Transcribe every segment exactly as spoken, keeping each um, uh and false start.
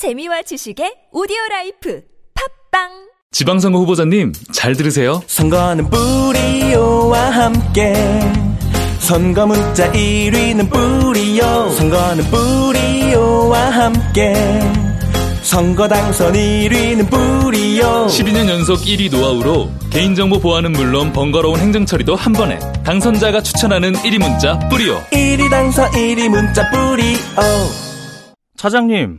재미와 지식의 오디오라이프 팟빵. 지방선거 후보자님, 잘 들으세요. 선거는 뿌리오와 함께, 선거 문자 일 위는 뿌리오. 선거는 뿌리오와 함께, 선거 당선 일 위는 뿌리오. 십이 년 연속 일 위 노하우로 개인정보 보안은 물론 번거로운 행정처리도 한 번에. 당선자가 추천하는 일 위 문자 뿌리오. 일 위 당선 일 위 문자 뿌리오. 차장님,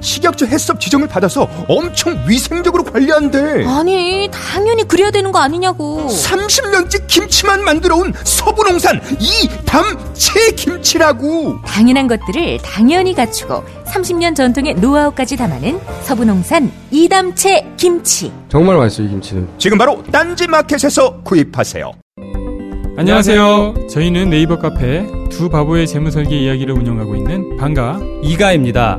식약처 해썹 지정을 받아서 엄청 위생적으로 관리한대. 아니, 당연히 그래야 되는 거 아니냐고. 삼십 년째 김치만 만들어온 서부농산 이담채 김치라고. 당연한 것들을 당연히 갖추고 삼십 년 전통의 노하우까지 담아낸 서부농산 이담채 김치. 정말 맛있어요, 이 김치는. 지금 바로 딴지마켓에서 구입하세요. 안녕하세요. 저희는 네이버 카페 두 바보의 재무설계 이야기를 운영하고 있는 방가 이가입니다.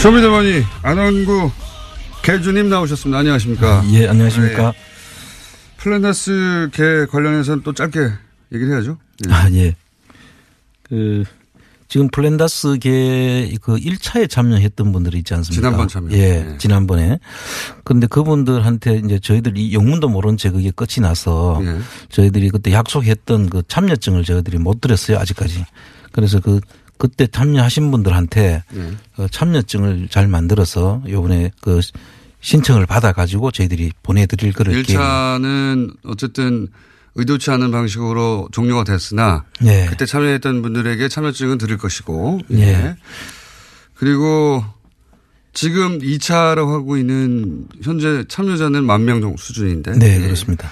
쇼미더머니 안원구 개주님 나오셨습니다. 안녕하십니까? 아, 예, 안녕하십니까? 네. 플란다스 개 관련해서는 또 짧게 얘기를 해야죠. 네. 아, 예. 그 지금 플란다스 개 그 일 차에 참여했던 분들이 있지 않습니까? 지난번 참여. 예, 네. 지난번에. 그런데 그분들한테 이제 저희들이 영문도 모른 채 그게 끝이 나서 네. 저희들이 그때 약속했던 그 참여증을 저희들이 못 드렸어요, 아직까지. 그래서 그 그때 참여하신 분들한테 네. 참여증을 잘 만들어서 요번에 그 신청을 받아가지고 저희들이 보내드릴 거를. 일 차는 어쨌든 의도치 않은 방식으로 종료가 됐으나 네. 그때 참여했던 분들에게 참여증은 드릴 것이고. 예. 네. 그리고 지금 이 차로 하고 있는 현재 참여자는 만 명 정도 수준인데. 네, 그렇습니다.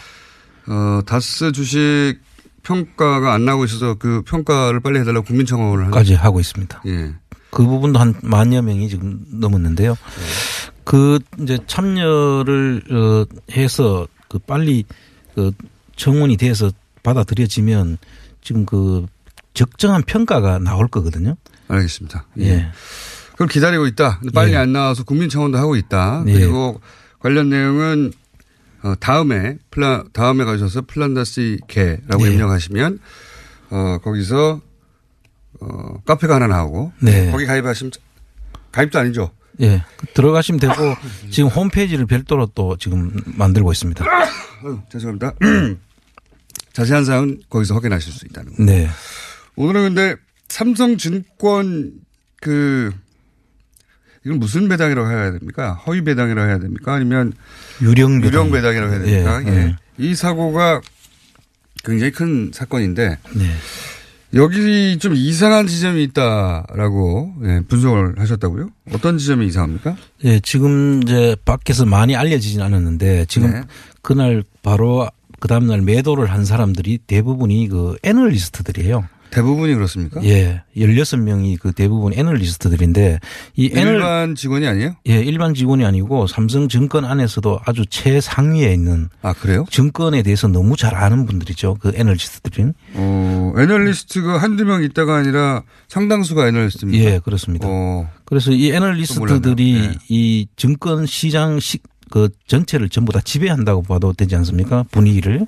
어, 다스 주식 평가가 안 나오고 있어서 그 평가를 빨리 해달라고 국민청원을 까지 하고 있습니다. 예. 그 부분도 한 만여 명이 지금 넘었는데요. 예. 그 이제 참여를 해서 그 빨리 그 청원이 돼서 받아들여지면 지금 그 적정한 평가가 나올 거거든요. 알겠습니다. 예. 예. 그걸 기다리고 있다. 빨리 예. 안 나와서 국민청원도 하고 있다. 그리고 예. 관련 내용은 어, 다음에, 플라, 다음에 가셔서 플란다스 개라고 네. 입력하시면, 어, 거기서, 어, 카페가 하나 나오고. 네. 거기 가입하시면, 가입도 아니죠. 예. 네. 들어가시면 되고, 지금 홈페이지를 별도로 또 지금 만들고 있습니다. 아유, 죄송합니다. 자세한 사항은 거기서 확인하실 수 있다는 거예요. 네. 오늘은 근데 삼성증권 그, 이건 무슨 배당이라고 해야 됩니까? 허위 배당이라고 해야 됩니까? 아니면 유령 배당. 유령 배당이라고 해야 됩니까? 네. 예. 네. 이 사고가 굉장히 큰 사건인데 네. 여기 좀 이상한 지점이 있다라고 예, 분석을 하셨다고요? 어떤 지점이 이상합니까? 예, 네, 지금 이제 밖에서 많이 알려지진 않았는데 지금 네. 그날 바로 그 다음 날 매도를 한 사람들이 대부분이 그 애널리스트들이에요. 대부분이 그렇습니까? 예. 열여섯 명이 그 대부분 애널리스트들인데 이 애널 일반 직원이 아니에요? 예, 일반 직원이 아니고 삼성증권 안에서도 아주 최상위에 있는. 아, 그래요? 증권에 대해서 너무 잘 아는 분들이죠. 그 애널리스트들은. 어, 애널리스트가 한두 명 있다가 아니라 상당수가 애널리스트입니다. 예, 그렇습니다. 어. 그래서 이 애널리스트들이 네. 이 증권 시장 시 그 전체를 전부 다 지배한다고 봐도 되지 않습니까? 분위기를.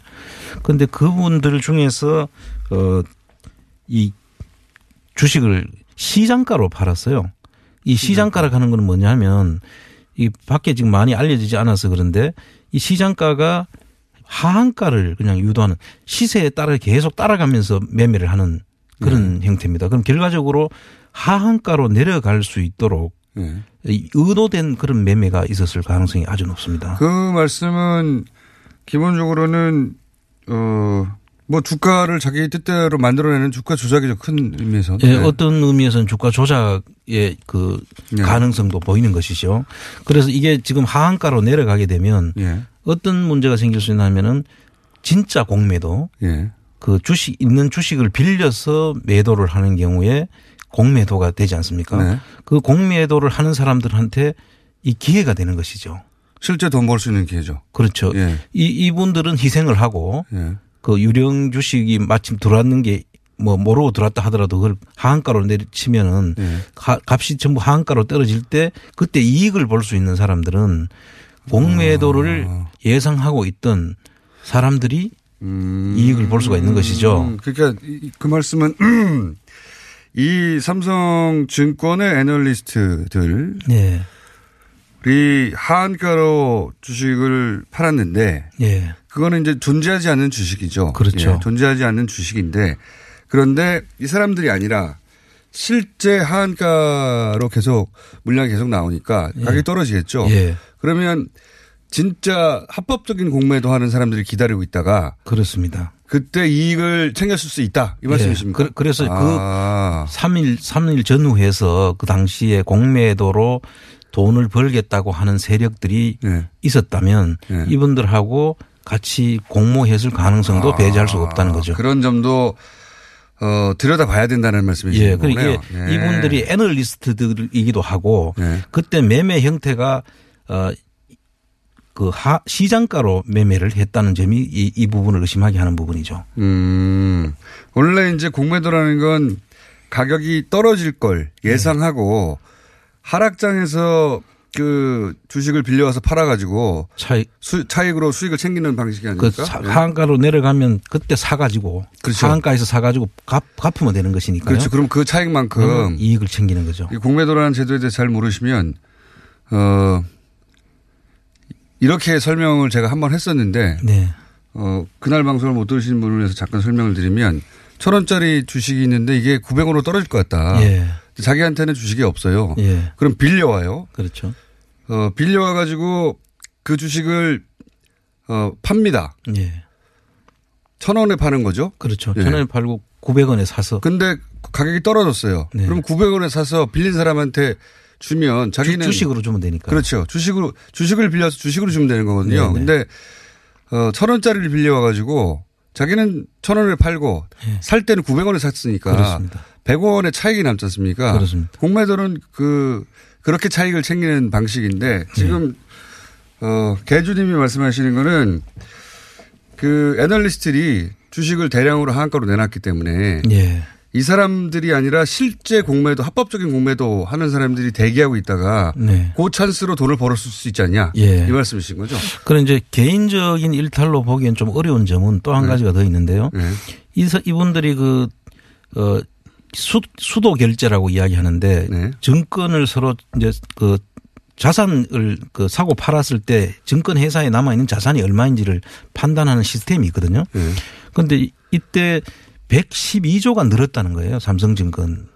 그런데 그분들 중에서 어 이 주식을 시장가로 팔았어요. 이 시장가라 하는 건 뭐냐 하면 이 밖에 지금 많이 알려지지 않아서 그런데 이 시장가가 하한가를 그냥 유도하는 시세에 따라 계속 따라가면서 매매를 하는 그런 네. 형태입니다. 그럼 결과적으로 하한가로 내려갈 수 있도록 네. 의도된 그런 매매가 있었을 가능성이 아주 높습니다. 그 말씀은 기본적으로는 어 뭐 주가를 자기 뜻대로 만들어내는 주가 조작이죠. 큰 의미에서. 네. 네. 어떤 의미에서는 주가 조작의 그 네. 가능성도 보이는 것이죠. 그래서 이게 지금 하한가로 내려가게 되면 네. 어떤 문제가 생길 수 있냐면은 진짜 공매도 네. 그 주식 있는 주식을 빌려서 매도를 하는 경우에 공매도가 되지 않습니까? 네. 그 공매도를 하는 사람들한테 이 기회가 되는 것이죠. 실제 돈 벌 수 있는 기회죠. 그렇죠. 예. 이 이분들은 희생을 하고 예. 그 유령 주식이 마침 들어왔는 게 뭐 모르고 들어왔다 하더라도 그걸 하한가로 내리치면은 예. 값이 전부 하한가로 떨어질 때 그때 이익을 볼 수 있는 사람들은 공매도를 아. 예상하고 있던 사람들이 음. 이익을 볼 수가 있는 것이죠. 그러니까 그 말씀은 이 삼성증권의 애널리스트들이 네. 하한가로 주식을 팔았는데 네. 그거는 이제 존재하지 않는 주식이죠. 그렇죠. 예, 존재하지 않는 주식인데 그런데 이 사람들이 아니라 실제 하한가로 계속 물량이 계속 나오니까 네. 가격이 떨어지겠죠. 네. 그러면 진짜 합법적인 공매도 하는 사람들이 기다리고 있다가 그렇습니다. 그때 이익을 챙겼을 수 있다. 이 말씀이십니까? 네. 그래서 아. 그 삼 일, 삼 일 전후해서 그 당시에 공매도로 돈을 벌겠다고 하는 세력들이 네. 있었다면 네. 이분들하고 같이 공모했을 가능성도 아. 배제할 수가 없다는 거죠. 그런 점도 어, 들여다봐야 된다는 말씀이시네요. 예. 그러니까 네. 이분들이 애널리스트들이기도 하고 네. 그때 매매 형태가 어, 그 하, 시장가로 매매를 했다는 점이 이, 이 부분을 의심하게 하는 부분이죠. 음, 원래 이제 공매도라는 건 가격이 떨어질 걸 예상하고 네. 하락장에서 그 주식을 빌려와서 팔아가지고 차익. 수, 차익으로 수익을 챙기는 방식이 아닙니까? 그 사, 하한가로 내려가면 그때 사가지고 그렇죠. 하한가에서 사가지고 갚, 갚으면 되는 것이니까요. 그렇죠. 그럼 그 차익만큼 이익을 챙기는 거죠. 이 공매도라는 제도에 대해서 잘 모르시면 어. 이렇게 설명을 제가 한번 했었는데 네. 어, 그날 방송을 못 들으신 분을 위해서 잠깐 설명을 드리면 천 원짜리 주식이 있는데 이게 구백 원으로 떨어질 것 같다. 예. 자기한테는 주식이 없어요. 예. 그럼 빌려와요. 그렇죠. 어, 빌려와 가지고 그 주식을 어, 팝니다. 예. 천 원에 파는 거죠. 그렇죠. 예. 천 원에 팔고 구백 원에 사서. 근데 가격이 떨어졌어요. 네. 그럼 구백 원에 사서 빌린 사람한테 주면 자기는 주식으로 주면 되니까. 그렇죠. 주식으로 주식을 빌려서 주식으로 주면 되는 거거든요. 그런데 어, 천 원짜리를 빌려와 가지고 자기는 천 원을 팔고 네. 살 때는 구백 원에 샀으니까 그렇습니다. 백 원의 차익이 남지 않습니까? 그렇습니다. 공매도는 그 그렇게 차익을 챙기는 방식인데 지금 네. 어, 개주님이 말씀하시는 거는 그 애널리스트들이 주식을 대량으로 하한가로 내놨기 때문에. 네. 이 사람들이 아니라 실제 공매도 합법적인 공매도 하는 사람들이 대기하고 있다가 네. 그 찬스로 돈을 벌었을 수 있지 않냐 예. 이 말씀이신 거죠. 그런 이제 개인적인 일탈로 보기엔 좀 어려운 점은 또 한 네. 가지가 더 있는데요. 네. 이분들이 그 어, 수, 수도 결제라고 이야기하는데 네. 증권을 서로 이제 그 자산을 그 사고 팔았을 때 증권 회사에 남아 있는 자산이 얼마인지를 판단하는 시스템이 있거든요. 그런데 네. 이때 백십이 조가 늘었다는 거예요. 삼성증권.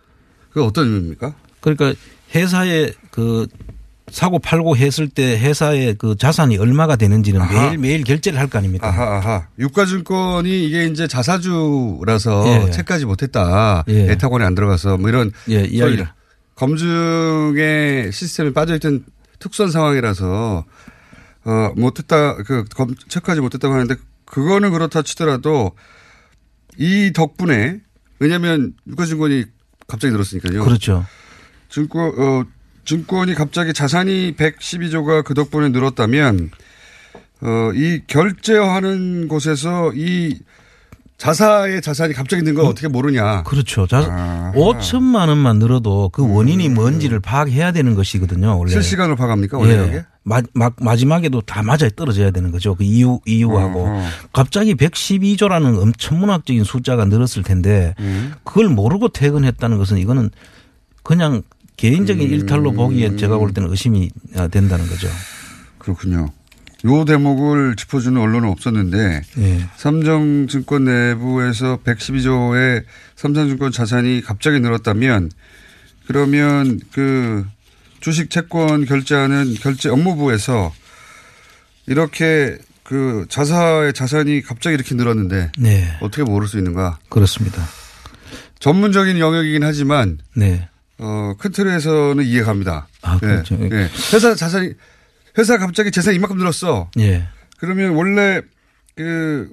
그게 어떤 의미입니까? 그러니까 회사에 그 사고 팔고 했을 때 회사의 그 자산이 얼마가 되는지는 아하. 매일매일 결제를 할 거 아닙니까? 아하, 아하. 유가증권이 이게 이제 자사주라서 예. 체크하지 못했다. 예. 애타곤에 안 들어가서 뭐 이런 예, 이야기를. 검증의 시스템에 빠져있던 특수한 상황이라서 어, 못했다. 그 체크하지 못했다고 하는데 그거는 그렇다 치더라도 이 덕분에 왜냐하면 유가증권이 갑자기 늘었으니까요. 그렇죠. 증권 어, 증권이 갑자기 자산이 백십이 조가 그 덕분에 늘었다면 어, 이 결제하는 곳에서 이 자사의 자산이 갑자기 는 건 어떻게 모르냐. 그렇죠. 아. 오천만 원만 늘어도 그 원인이 음. 뭔지를 파악해야 되는 것이거든요. 원래. 실시간으로 파악합니까? 원래 예. 이게? 마, 마, 마지막에도 다 맞아 떨어져야 되는 거죠. 그 이유, 이유하고. 어허. 갑자기 백십이 조라는 엄천문학적인 숫자가 늘었을 텐데 음. 그걸 모르고 퇴근했다는 것은 이거는 그냥 개인적인 음. 일탈로 보기에 제가 볼 때는 의심이 된다는 거죠. 그렇군요. 요 대목을 짚어주는 언론은 없었는데 예. 삼정증권 내부에서 백십이 조의 삼성증권 자산이 갑자기 늘었다면 그러면 그 주식 채권 결제하는 결제 업무부에서 이렇게 그 자사의 자산이 갑자기 이렇게 늘었는데 네. 어떻게 모를 수 있는가? 그렇습니다. 전문적인 영역이긴 하지만 네. 어, 큰 틀에서는 이해갑니다. 아, 그렇죠. 네. 네. 회사 자산이 회사 갑자기 재산이 이만큼 늘었어. 예. 그러면 원래 그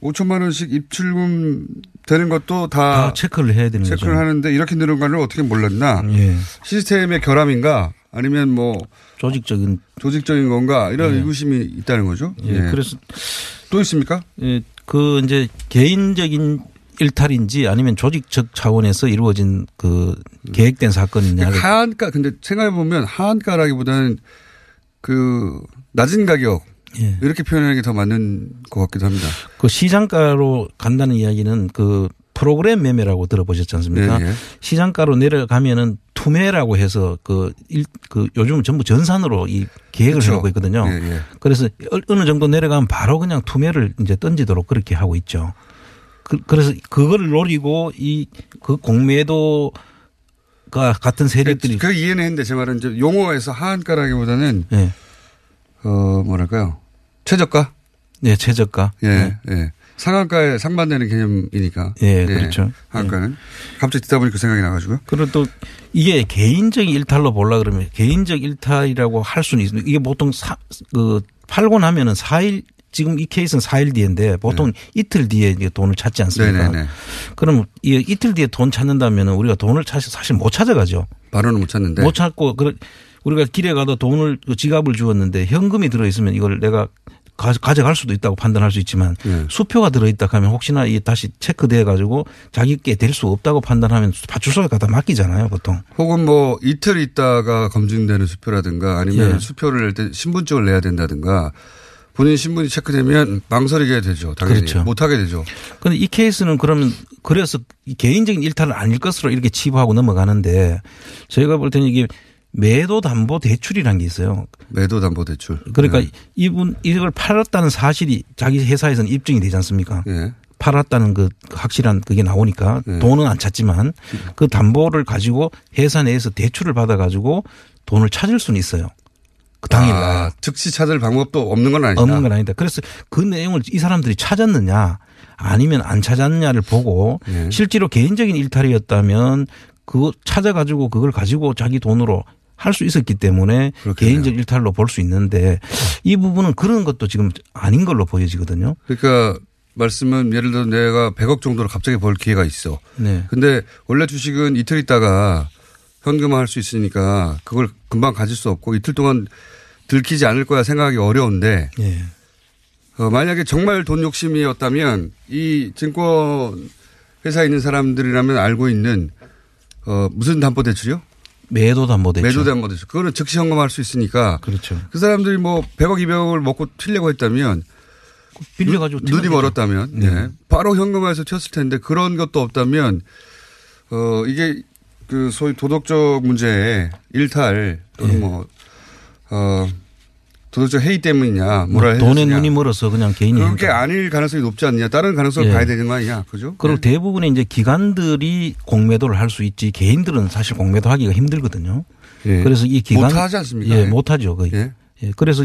오천만 원씩 입출금 되는 것도 다, 다 체크를 해야 되는 체크를 거죠. 하는데 이렇게 늘은 거를 어떻게 몰랐나? 예. 시스템의 결함인가? 아니면 뭐 조직적인 조직적인 건가? 이런 예. 의구심이 있다는 거죠. 예. 예. 그래서 또 있습니까? 예. 그 이제 개인적인 일탈인지 아니면 조직적 차원에서 이루어진 그 계획된 사건이냐? 하한가 근데 생각해 보면 하한가라기보다는 그 낮은 가격 예. 이렇게 표현하는 게 더 맞는 것 같기도 합니다. 그 시장가로 간다는 이야기는 그 프로그램 매매라고 들어보셨지 않습니까? 예. 시장가로 내려가면은 투매라고 해서 그, 일, 그 요즘은 전부 전산으로 이 계획을 그렇죠. 해놓고 있거든요. 예. 그래서 어느 정도 내려가면 바로 그냥 투매를 이제 던지도록 그렇게 하고 있죠. 그, 그래서 그걸 노리고 이 그 공매도 가 같은 세력들이. 그 이해는 했는데 제 말은 이제 용어에서 하한가라기보다는 네. 어 뭐랄까요 최저가. 네 최저가. 예, 네. 예. 상한가에 상반되는 개념이니까. 예, 예. 그렇죠. 하한가는 예. 갑자기 듣다 보니까 그 생각이 나가지고요. 그리고 또 이게 개인적인 일탈로 보려 그러면 개인적 일탈이라고 할 수는 있어요. 이게 보통 사, 그 팔고 나면은 사 일. 지금 이 케이스는 사 일 뒤인데 보통 네. 이틀 뒤에 돈을 찾지 않습니까? 네네네. 그럼 이 이틀 뒤에 돈 찾는다면 우리가 돈을 사실 못 찾아가죠. 바로는 못 찾는데. 못 찾고 우리가 길에 가도 돈을 지갑을 주었는데 현금이 들어있으면 이걸 내가 가져갈 수도 있다고 판단할 수 있지만 네. 수표가 들어있다 하면 혹시나 이게 다시 체크돼 가지고 자기께 될 수 없다고 판단하면 파출소에 갖다 맡기잖아요 보통. 혹은 뭐 이틀 있다가 검증되는 수표라든가 아니면 네. 수표를 낼 때 신분증을 내야 된다든가. 본인 신분이 체크되면 망설이게 되죠. 당연히 그렇죠. 못하게 되죠. 그런데 이 케이스는 그러면 그래서 개인적인 일탈은 아닐 것으로 이렇게 치부하고 넘어가는데 저희가 볼 때는 이게 매도담보대출이라는 게 있어요. 매도담보대출. 그러니까 네. 이분 이걸 팔았다는 사실이 자기 회사에서는 입증이 되지 않습니까? 네. 팔았다는 그 확실한 그게 나오니까 네. 돈은 안 찾지만 그 담보를 가지고 회사 내에서 대출을 받아 가지고 돈을 찾을 수는 있어요. 그 당일 날. 아, 즉시 찾을 방법도 없는 건 아니다. 없는 건 아니다. 그래서 그 내용을 이 사람들이 찾았느냐 아니면 안 찾았느냐를 보고 네. 실제로 개인적인 일탈이었다면 그거 찾아가지고 그걸 가지고 자기 돈으로 할 수 있었기 때문에 그렇겠네요. 개인적 일탈로 볼 수 있는데 이 부분은 그런 것도 지금 아닌 걸로 보여지거든요. 그러니까 말씀은 예를 들어 내가 백억 정도를 갑자기 벌 기회가 있어. 네. 근데 원래 주식은 이틀 있다가 현금화할 수 있으니까 그걸 금방 가질 수 없고 이틀 동안 들키지 않을 거야 생각하기 어려운데 예. 어, 만약에 정말 돈 욕심이었다면 이 증권 회사에 있는 사람들이라면 알고 있는 어, 무슨 담보대출이요? 매도담보대출. 매도담보대출. 그거는 즉시 현금화할 수 있으니까 그렇죠. 그 사람들이 뭐 백억 이백억을 먹고 튀려고 했다면 빌려가지고 눈이 멀었다면 네. 네. 바로 현금화해서 튀었을 텐데 그런 것도 없다면 어, 이게 그 소위 도덕적 문제에 일탈 또는 예. 뭐 어, 도덕적 해이 때문이냐 뭐라 돈에 눈이 멀어서 그냥 개인이 그런 게 아닐 가능성이 높지 않냐 다른 가능성을 예. 봐야 되는 거 아니냐 그죠? 그리고 네. 대부분의 이제 기관들이 공매도를 할 수 있지 개인들은 사실 공매도하기가 힘들거든요. 예. 그래서 이 기관 못하지 않습니까? 예, 예. 못하죠 거의. 예. 예. 그래서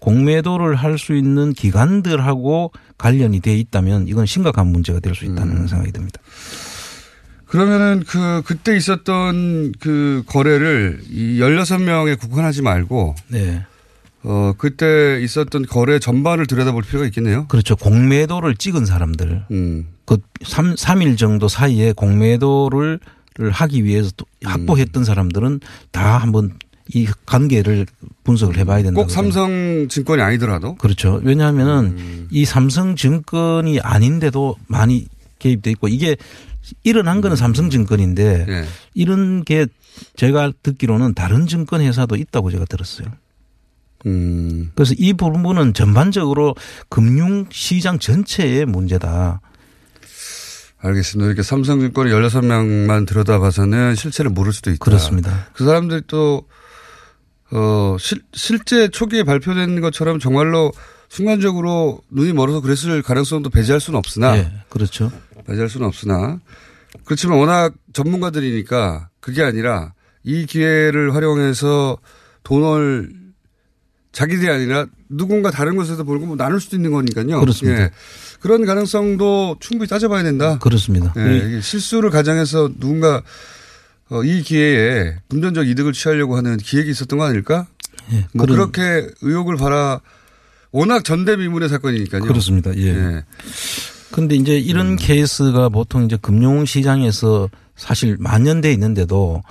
공매도를 할 수 있는 기관들하고 관련이 돼 있다면 이건 심각한 문제가 될 수 있다는 음. 생각이 듭니다. 그러면은 그, 그때 있었던 그 거래를 이 열여섯 명에 국한하지 말고. 네. 어, 그때 있었던 거래 전반을 들여다볼 필요가 있겠네요. 그렇죠. 공매도를 찍은 사람들. 음. 그 삼, 삼 일 정도 사이에 공매도를 하기 위해서 확보했던 음. 사람들은 다 한번 이 관계를 분석을 해봐야 된다. 꼭 삼성증권이 아니더라도. 그렇죠. 왜냐하면은 음. 이 삼성증권이 아닌데도 많이 개입돼 있고 이게 일어난 거는 삼성증권인데 네. 이런 게 제가 듣기로는 다른 증권회사도 있다고 제가 들었어요. 음. 그래서 이 부분은 전반적으로 금융시장 전체의 문제다. 알겠습니다. 이렇게 삼성증권이 열여섯 명만 들여다봐서는 실체를 모를 수도 있다. 그렇습니다. 그 사람들이 또 어, 실, 실제 초기에 발표된 것처럼 정말로 순간적으로 눈이 멀어서 그랬을 가능성도 배제할 수는 없으나. 네, 그렇죠. 배제할 수는 없으나. 그렇지만 워낙 전문가들이니까 그게 아니라 이 기회를 활용해서 돈을 자기들이 아니라 누군가 다른 곳에서 벌고 뭐 나눌 수도 있는 거니까요. 그렇습니다. 예. 그런 가능성도 충분히 따져봐야 된다. 그렇습니다. 예. 실수를 가정해서 누군가 이 기회에 금전적 이득을 취하려고 하는 기획이 있었던 거 아닐까? 예. 뭐 그렇게 의혹을 바라 워낙 전대미문의 사건이니까요. 그렇습니다. 예. 예. 근데 이제 이런 음. 케이스가 보통 이제 금융 시장에서 사실 만연돼 있는데도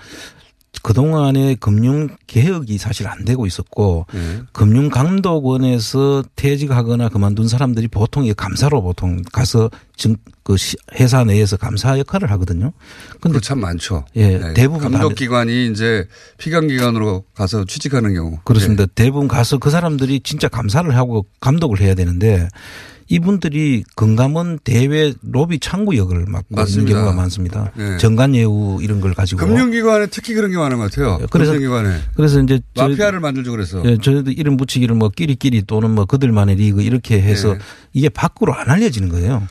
그동안에 금융 개혁이 사실 안 되고 있었고 음. 금융 감독원에서 퇴직하거나 그만둔 사람들이 보통 감사로 보통 가서 증 그 회사 내에서 감사 역할을 하거든요. 근데 참 많죠. 예, 네. 대부분 감독기관이 이제 피감기관으로 가서 취직하는 경우. 그렇습니다. 네. 대부분 가서 그 사람들이 진짜 감사를 하고 감독을 해야 되는데 이분들이 금감원 대외 로비 창구 역을 맡고 맞습니다. 있는 경우가 많습니다. 네. 정관예우 이런 걸 가지고. 금융기관에 특히 그런 게 많은 것 같아요. 그래서 금융기관에. 그래서 이제 마피아를 만들죠. 그래서. 예, 저희도 이름 붙이기를 뭐 끼리끼리 또는 뭐 그들만의 리그 이렇게 해서 네. 이게 밖으로 안 알려지는 거예요.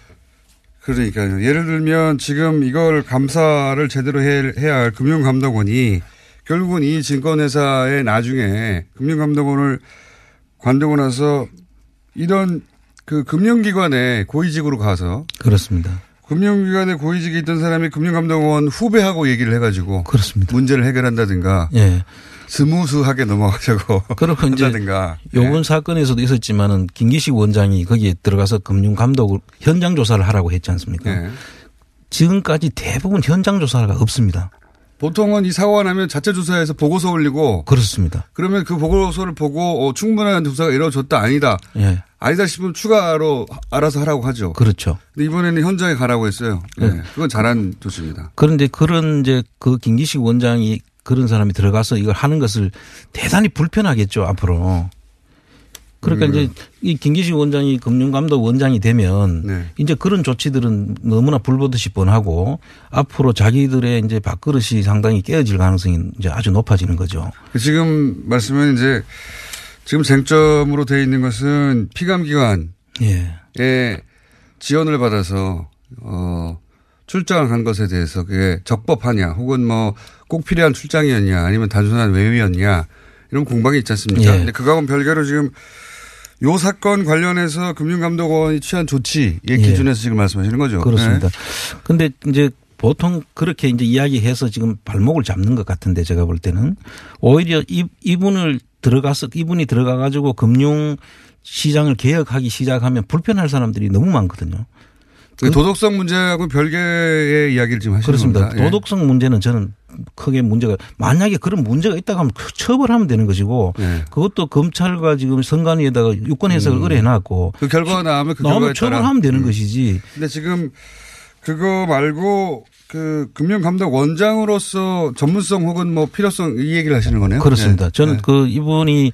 그러니까요. 예를 들면 지금 이걸 감사를 제대로 해야 할 금융감독원이 결국은 이 증권회사에 나중에 금융감독원을 관두고 나서 이런 그 금융기관에 고위직으로 가서 그렇습니다. 금융기관에 고위직에 있던 사람이 금융감독원 후배하고 얘기를 해가지고 그렇습니다. 문제를 해결한다든가 예. 스무스하게 넘어가자고 그렇고 한다든가. 이제 요번 예. 사건에서도 있었지만은 김기식 원장이 거기에 들어가서 금융감독을 현장 조사를 하라고 했지 않습니까? 예. 지금까지 대부분 현장 조사가 없습니다. 보통은 이 사고가 나면 자체 조사해서 보고서 올리고. 그렇습니다. 그러면 그 보고서를 보고 어, 충분한 조사가 이루어졌다 아니다. 예. 아니다 싶으면 추가로 알아서 하라고 하죠. 그렇죠. 근데 이번에는 현장에 가라고 했어요. 예. 예. 그건 잘한 조치입니다. 그런데 그런 이제 그 김기식 원장이 그런 사람이 들어가서 이걸 하는 것을 대단히 불편하겠죠 앞으로. 그러니까 음. 이제 이 김기식 원장이 금융감독 원장이 되면 네. 이제 그런 조치들은 너무나 불보듯이 뻔하고 앞으로 자기들의 이제 밥그릇이 상당히 깨어질 가능성이 이제 아주 높아지는 거죠. 지금 말씀은 이제 지금 쟁점으로 되어 있는 것은 피감기관에 예. 지원을 받아서 어 출장한 것에 대해서 그게 적법하냐 혹은 뭐 꼭 필요한 출장이었냐 아니면 단순한 외유였냐 이런 공방이 있지 않습니까? 예. 근데 그거하고는 별개로 지금 요 사건 관련해서 금융감독원이 취한 조치의 기준에서 예. 지금 말씀하시는 거죠. 그렇습니다. 그런데 네. 이제 보통 그렇게 이제 이야기해서 지금 발목을 잡는 것 같은데 제가 볼 때는 오히려 이, 이분을 들어가서 이분이 들어가 가지고 금융 시장을 개혁하기 시작하면 불편할 사람들이 너무 많거든요. 그 도덕성 문제하고 별개의 이야기를 지금 하시는 겁니다. 그렇습니다. 도덕성 문제는 저는 크게 문제가 만약에 그런 문제가 있다고 하면 처벌하면 되는 것이고 네. 그것도 검찰과 지금 선관위에다가 유권 해석을 음. 의뢰해놨고 그 결과가 나오면 그 결과에 따라 처벌하면 되는 음. 것이지. 근데 지금 그거 말고 그 금융감독 원장으로서 전문성 혹은 뭐 필요성 이 얘기를 하시는 거네요. 그렇습니다. 네. 저는 네. 그 이분이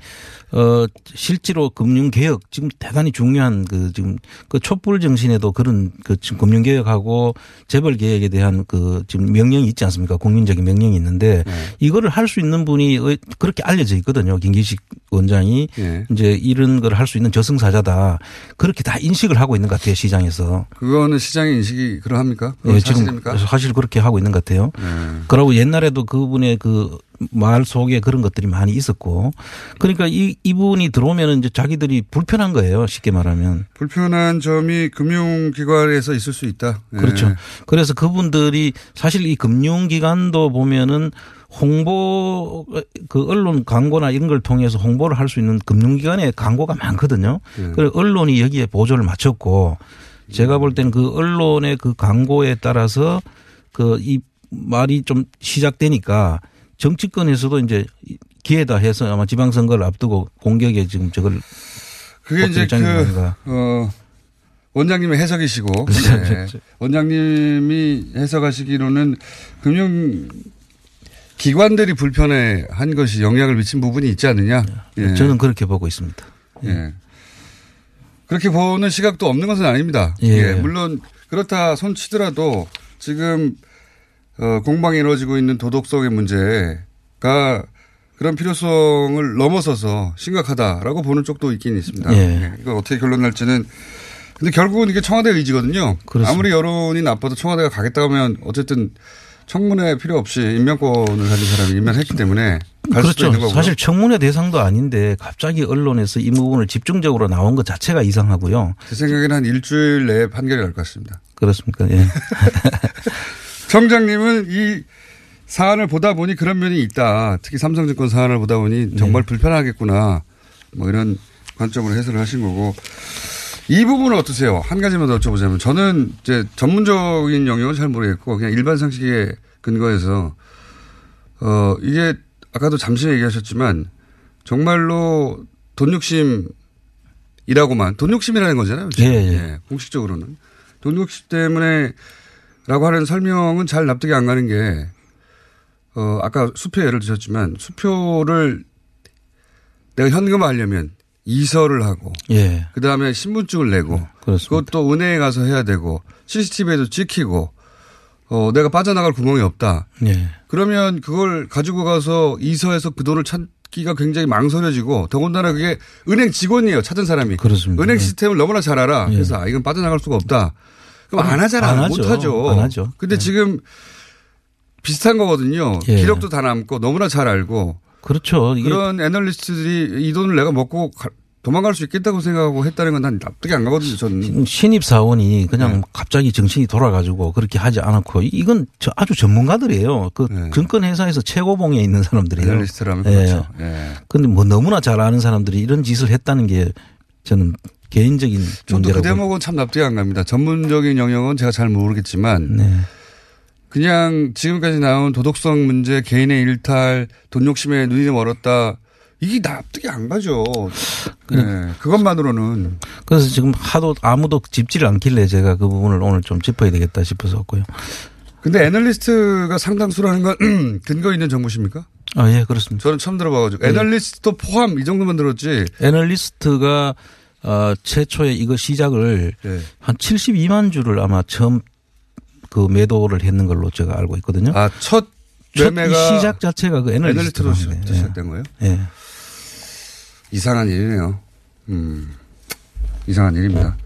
어 실제로 금융개혁 지금 대단히 중요한 그 지금 그 촛불 정신에도 그런 그 지금 금융개혁하고 재벌개혁에 대한 그 지금 명령이 있지 않습니까? 국민적인 명령이 있는데 네. 이거를 할 수 있는 분이 그렇게 알려져 있거든요. 김기식 원장이 네. 이제 이런 걸 할 수 있는 저승사자다. 그렇게 다 인식을 하고 있는 것 같아요 시장에서. 그거는 시장의 인식이 그러합니까? 네, 사실입니까? 지금 사실 그렇게 하고 있는 것 같아요. 네. 그리고 옛날에도 그분의 그 말 속에 그런 것들이 많이 있었고 그러니까 이, 이분이 들어오면 이제 자기들이 불편한 거예요. 쉽게 말하면. 불편한 점이 금융기관에서 있을 수 있다. 네. 그렇죠. 그래서 그분들이 사실 이 금융기관도 보면은 홍보 그 언론 광고나 이런 걸 통해서 홍보를 할 수 있는 금융기관의 광고가 많거든요. 네. 그래서 언론이 여기에 보조를 맞췄고 제가 볼 때는 그 언론의 그 광고에 따라서 그 이 말이 좀 시작되니까 정치권에서도 이제 기회다 해서 아마 지방선거를 앞두고 공격에 지금 저걸. 그게 이제 그, 어, 원장님의 해석이시고. 네. 원장님이 해석하시기로는 금융기관들이 불편해 한 것이 영향을 미친 부분이 있지 않느냐. 예. 저는 그렇게 보고 있습니다. 예. 예. 그렇게 보는 시각도 없는 것은 아닙니다. 예. 예. 물론 그렇다 손치더라도 지금 어, 공방이 이루어지고 있는 도덕성의 문제가 그런 필요성을 넘어서서 심각하다라고 보는 쪽도 있긴 있습니다. 예. 네. 이거 어떻게 결론 날지는. 근데 결국은 이게 청와대 의지거든요. 그렇습니다. 아무리 여론이 나빠도 청와대가 가겠다 하면 어쨌든 청문회 필요 없이 임명권을 가진 사람이 임명했기 때문에 갈 그렇죠. 수도 있는 거고요. 사실 청문회 대상도 아닌데 갑자기 언론에서 이 부분을 집중적으로 나온 것 자체가 이상하고요. 제 생각에는 한 일주일 내에 판결이 날 것 같습니다. 그렇습니까? 예. 청장님은 이 사안을 보다 보니 그런 면이 있다. 특히 삼성증권 사안을 보다 보니 정말 네. 불편하겠구나. 뭐 이런 관점으로 해설을 하신 거고. 이 부분은 어떠세요? 한 가지만 더 여쭤보자면 저는 이제 전문적인 영역은 잘 모르겠고 그냥 일반 상식에 근거해서 어 이게 아까도 잠시 얘기하셨지만 정말로 돈 욕심이라고만 돈 욕심이라는 거잖아요. 예, 예. 예, 공식적으로는. 돈 욕심 때문에 라고 하는 설명은 잘 납득이 안 가는 게 어, 아까 수표 예를 드셨지만 수표를 내가 현금화하려면 이서를 하고 예. 그다음에 신분증을 내고 그렇습니다. 그것도 은행에 가서 해야 되고 씨씨티비에도 찍히고 어, 내가 빠져나갈 구멍이 없다. 예. 그러면 그걸 가지고 가서 이서해서 그 돈을 찾기가 굉장히 망설여지고 더군다나 그게 은행 직원이에요. 찾은 사람이. 그렇습니다. 은행 시스템을 너무나 잘 알아. 예. 그래서 아, 이건 빠져나갈 수가 없다. 그럼 안 하잖아. 안 하죠. 못 하죠. 안 하죠. 근데 네. 지금 비슷한 거거든요. 예. 기록도 다 남고 너무나 잘 알고. 그렇죠. 그런 애널리스트들이 이 돈을 내가 먹고 도망갈 수 있겠다고 생각하고 했다는 건 난 납득이 안 가거든요. 저는. 신입사원이 그냥 네. 갑자기 정신이 돌아가지고 그렇게 하지 않았고 이건 아주 전문가들이에요. 그 네. 증권회사에서 최고봉에 있는 사람들이에요. 애널리스트라면 네. 그렇죠. 그런데 네. 뭐 너무나 잘 아는 사람들이 이런 짓을 했다는 게 저는 개인적인 문제라고. 그 대목은 참 납득이 안 갑니다. 전문적인 영역은 제가 잘 모르겠지만 네. 그냥 지금까지 나온 도덕성 문제, 개인의 일탈, 돈 욕심에 눈이 멀었다. 이게 납득이 안 가죠. 네. 그것만으로는. 그래서 지금 하도 아무도 짚지를 않길래 제가 그 부분을 오늘 좀 짚어야 되겠다 싶어서 왔고요. 근데 애널리스트가 상당수라는 건 근거 있는 정보십니까? 아, 예, 그렇습니다. 저는 처음 들어봐가지고. 애널리스트도 예. 포함 이 정도만 들었지. 애널리스트가 어, 최초에 이거 시작을 예. 한 칠십이만 주를 아마 처음 그 매도를 했는 걸로 제가 알고 있거든요. 아, 첫 매매가 첫 시작 자체가 그 애널리스트로 시작된 예. 거예요? 예. 이상한 일이네요. 음. 이상한 일입니다.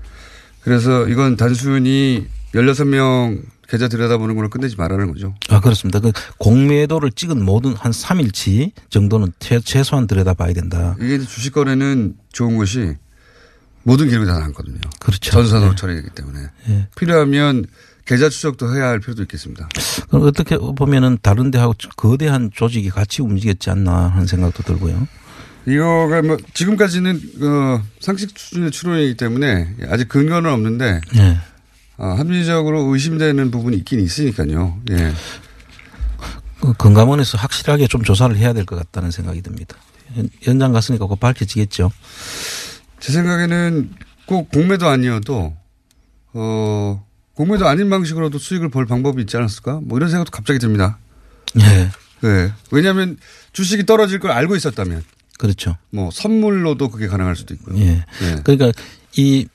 그래서 이건 단순히 열여섯 명 계좌 들여다보는 걸로 끝내지 말라는 거죠. 아, 그렇습니다. 그 공매도를 찍은 모든 한 삼 일치 정도는 최소한 들여다봐야 된다. 이게 주식 거래는 좋은 것이 모든 기록이 다 남거든요. 그렇죠. 전산으로 예. 처리되기 때문에. 예. 필요하면 계좌 추적도 해야 할 필요도 있겠습니다. 그럼 어떻게 보면은 다른 데하고 거대한 조직이 같이 움직였지 않나 하는 생각도 들고요. 이거가 뭐 지금까지는 어 상식 수준의 추론이기 때문에 아직 근거는 없는데 네. 아, 합리적으로 의심되는 부분이 있긴 있으니까요. 예. 그 금감원에서 확실하게 좀 조사를 해야 될 것 같다는 생각이 듭니다. 연장 갔으니까 곧 밝혀지겠죠. 제 생각에는 꼭 공매도 아니어도 어. 공매도 아닌 방식으로도 수익을 벌 방법이 있지 않았을까? 뭐 이런 생각도 갑자기 듭니다. 네. 네. 왜냐하면 주식이 떨어질 걸 알고 있었다면. 그렇죠. 뭐 선물로도 그게 가능할 수도 있고요. 네. 네. 그러니까 이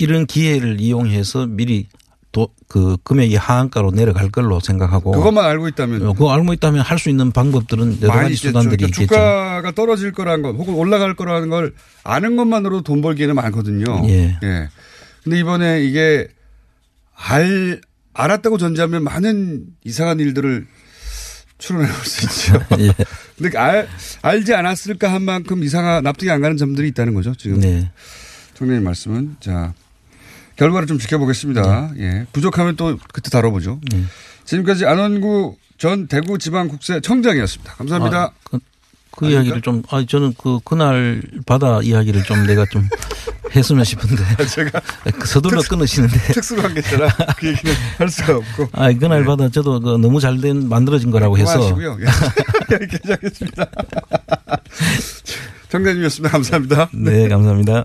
이런 기회를 이용해서 미리 도, 그 금액이 하한가로 내려갈 걸로 생각하고. 그것만 알고 있다면. 그거 알고 있다면 할 수 있는 방법들은 여러 가지 수단들이 그러니까 있겠죠. 주가가 떨어질 거라는 것 혹은 올라갈 거라는 걸 아는 것만으로 돈 벌기에는 많거든요. 예. 네. 근데 이번에 이게 알, 알았다고 전제하면 많은 이상한 일들을 추론해 볼 수 있죠. 예. 근데 알, 알지 않았을까 한 만큼 이상한, 납득이 안 가는 점들이 있다는 거죠, 지금. 네. 총장님 말씀은. 자, 결과를 좀 지켜보겠습니다. 네. 예. 부족하면 또 그때 다뤄보죠. 네. 지금까지 안원구 전 대구지방국세청장이었습니다. 감사합니다. 아, 그, 그 이야기를 좀, 아니, 저는 그, 그날 바다 이야기를 좀 내가 좀. 했으면 싶은데 제가 서둘러 특수, 끊으시는데 특수관계자라 그 얘기는 할 수가 없고 아 그날 네. 받아 저도 그 너무 잘된 만들어진 거라고 해서 그만하시고요. 이렇게 시작했습니다. 청장님이었습니다. 감사합니다. 네 감사합니다.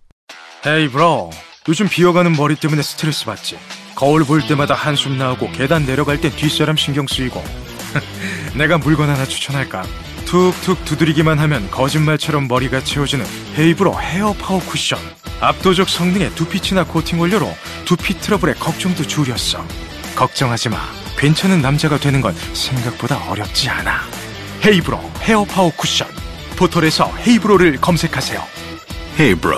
헤이 브로, 요즘 비어가는 머리 때문에 스트레스 받지? 거울 볼 때마다 한숨 나오고 계단 내려갈 때 뒷사람 신경 쓰이고. 내가 물건 하나 추천할까? 툭툭 두드리기만 하면 거짓말처럼 머리가 채워지는 헤이브로 헤어 파워 쿠션. 압도적 성능의 두피치나 코팅 원료로 두피 트러블의 걱정도 줄였어. 걱정하지 마. 괜찮은 남자가 되는 건 생각보다 어렵지 않아. 헤이브로 헤어 파워 쿠션. 포털에서 헤이브로를 검색하세요. 헤이브로.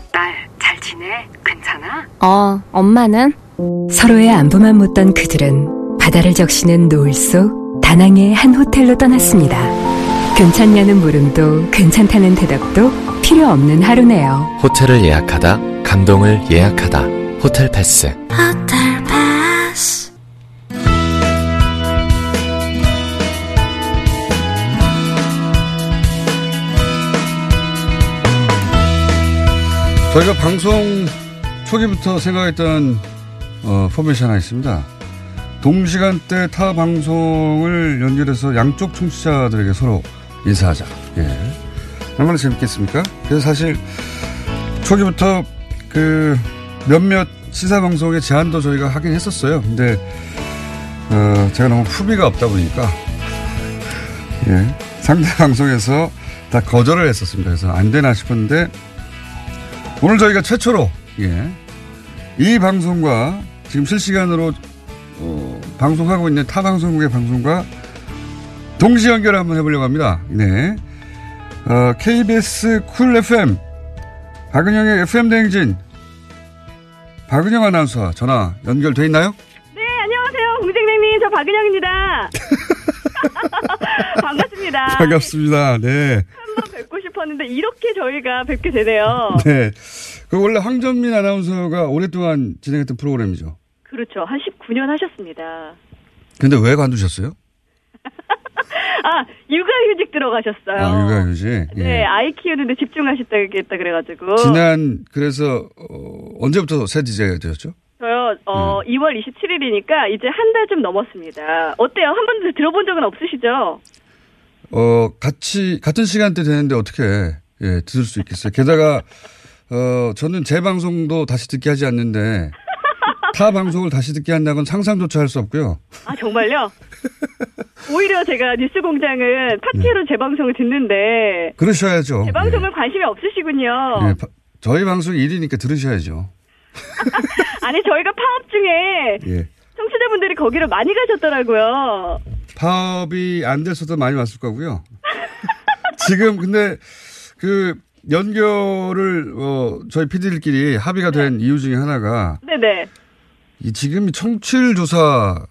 진짜. 괜찮아? 어, 엄마는? 서로의 안부만 묻던 그들은 바다를 적시는 노을 속 다낭의 한 호텔로 떠났습니다. 괜찮냐는 물음도 괜찮다는 대답도 필요 없는 하루네요. 호텔을 예약하다, 감동을 예약하다. 호텔 패스. 호텔 패스. 저희가 방송 초기부터 생각했던 어, 포맷이 하나 있습니다. 동시간대 타 방송을 연결해서 양쪽 청취자들에게 서로 인사하자. 예. 얼마나 재밌겠습니까? 그래서 사실 초기부터 그 몇몇 시사방송의 제안도 저희가 하긴 했었어요. 근데 어, 제가 너무 후비가 없다 보니까 예. 상대 방송에서 다 거절을 했었습니다. 그래서 안 되나 싶었는데 오늘 저희가 최초로 예. 이 방송과 지금 실시간으로 어, 방송하고 있는 타 방송국의 방송과 동시 연결을 한번 해보려고 합니다. 네, 어, 케이비에스 쿨 에프엠 박은영의 에프엠대행진 박은영 아나운서와 전화 연결돼 있나요? 네, 안녕하세요. 공생장님, 저 박은영입니다. 반갑습니다. 반갑습니다. 네. 한번 뵙고 싶었는데 이렇게 저희가 뵙게 되네요. 네. 그 원래 황전민 아나운서가 오랫동안 진행했던 프로그램이죠. 그렇죠. 한 십구 년 하셨습니다. 근데 왜 관두셨어요? 아, 육아휴직 들어가셨어요. 아, 육아휴직. 예. 네, 아이 키우는데 집중하셨다겠다 그래가지고. 지난 그래서 어, 언제부터 새 디제이가 되셨죠? 저요. 어, 네. 이월 이십칠일이니까 이제 한 달 좀 넘었습니다. 어때요? 한 번도 들어본 적은 없으시죠? 어, 같이 같은 시간대 되는데 어떻게 예, 들을 수 있겠어요? 게다가 어, 저는 제 방송도 다시 듣게 하지 않는데 타 방송을 다시 듣게 한다는 건 상상조차 할 수 없고요. 아, 정말요? 오히려 제가 뉴스공장은 팟캐로 네. 제 방송을 듣는데 그러셔야죠. 제 방송은 예. 관심이 없으시군요. 예, 바, 저희 방송 일이니까 들으셔야죠. 아니 저희가 파업 중에 예. 청취자분들이 거기로 많이 가셨더라고요. 파업이 안 됐어도 많이 왔을 거고요. 지금 근데 그 연결을 어, 저희 피디들끼리 합의가 된 네. 이유 중에 하나가 네네. 이 지금이 청취율 조사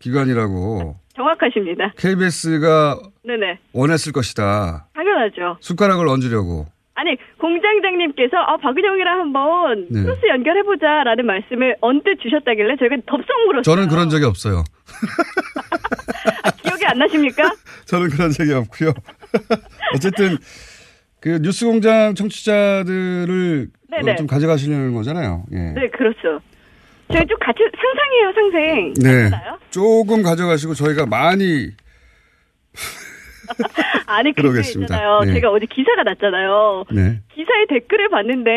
기간이라고. 정확하십니다. 케이비에스가 네네. 원했을 것이다. 당연하죠. 숟가락을 얹으려고. 아니 공장장님께서 아, 박은영이랑 한번 네. 크로스 연결해보자라는 말씀을 언뜻 주셨다길래 저희가 덥석 물었어요. 저는 그런 적이 없어요. 아, 기억이 안 나십니까? 저는 그런 적이 없고요. 어쨌든 그 뉴스공장 청취자들을 어, 좀 가져가시려는 거잖아요. 예. 네, 그렇죠. 저희 좀 같이 상상해요, 상생. 네, 가져가요? 조금 가져가시고 저희가 많이. 아니, 그러겠습니다. 네. 제가 어제 기사가 났잖아요. 네. 기사의 댓글을 봤는데,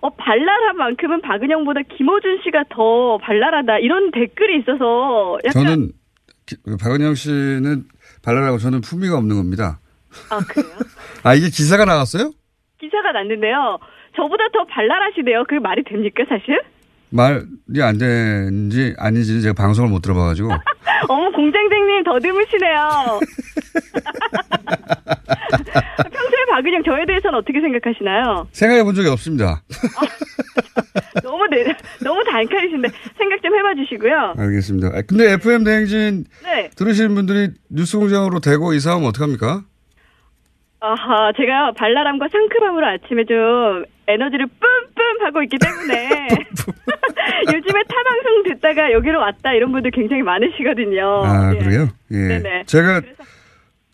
어, 발랄한 만큼은 박은영보다 김어준 씨가 더 발랄하다. 이런 댓글이 있어서 약간. 저는, 기, 박은영 씨는 발랄하고 저는 품위가 없는 겁니다. 아, 그래요? 아, 이게 기사가 나왔어요? 기사가 났는데요. 저보다 더 발랄하시네요. 그게 말이 됩니까, 사실? 말이 안 되는지 아닌지는 제가 방송을 못 들어봐가지고. 어머, 공장장님 더듬으시네요. 평소에 박은영 저에 대해서는 어떻게 생각하시나요? 생각해 본 적이 없습니다. 아, 너무, 내, 너무 단칼이신데 생각 좀 해봐 주시고요. 알겠습니다. 근데 에프엠 대행진 네. 들으시는 분들이 뉴스공장으로 대고 이사하면 어떡합니까? 아하, 제가 발랄함과 상큼함으로 아침에 좀 에너지를 뿜뿜 하고 있기 때문에 요즘에 타 방송 듣다가 여기로 왔다 이런 분들 굉장히 많으시거든요. 아, 예. 그래요? 예. 네네. 제가 그래서...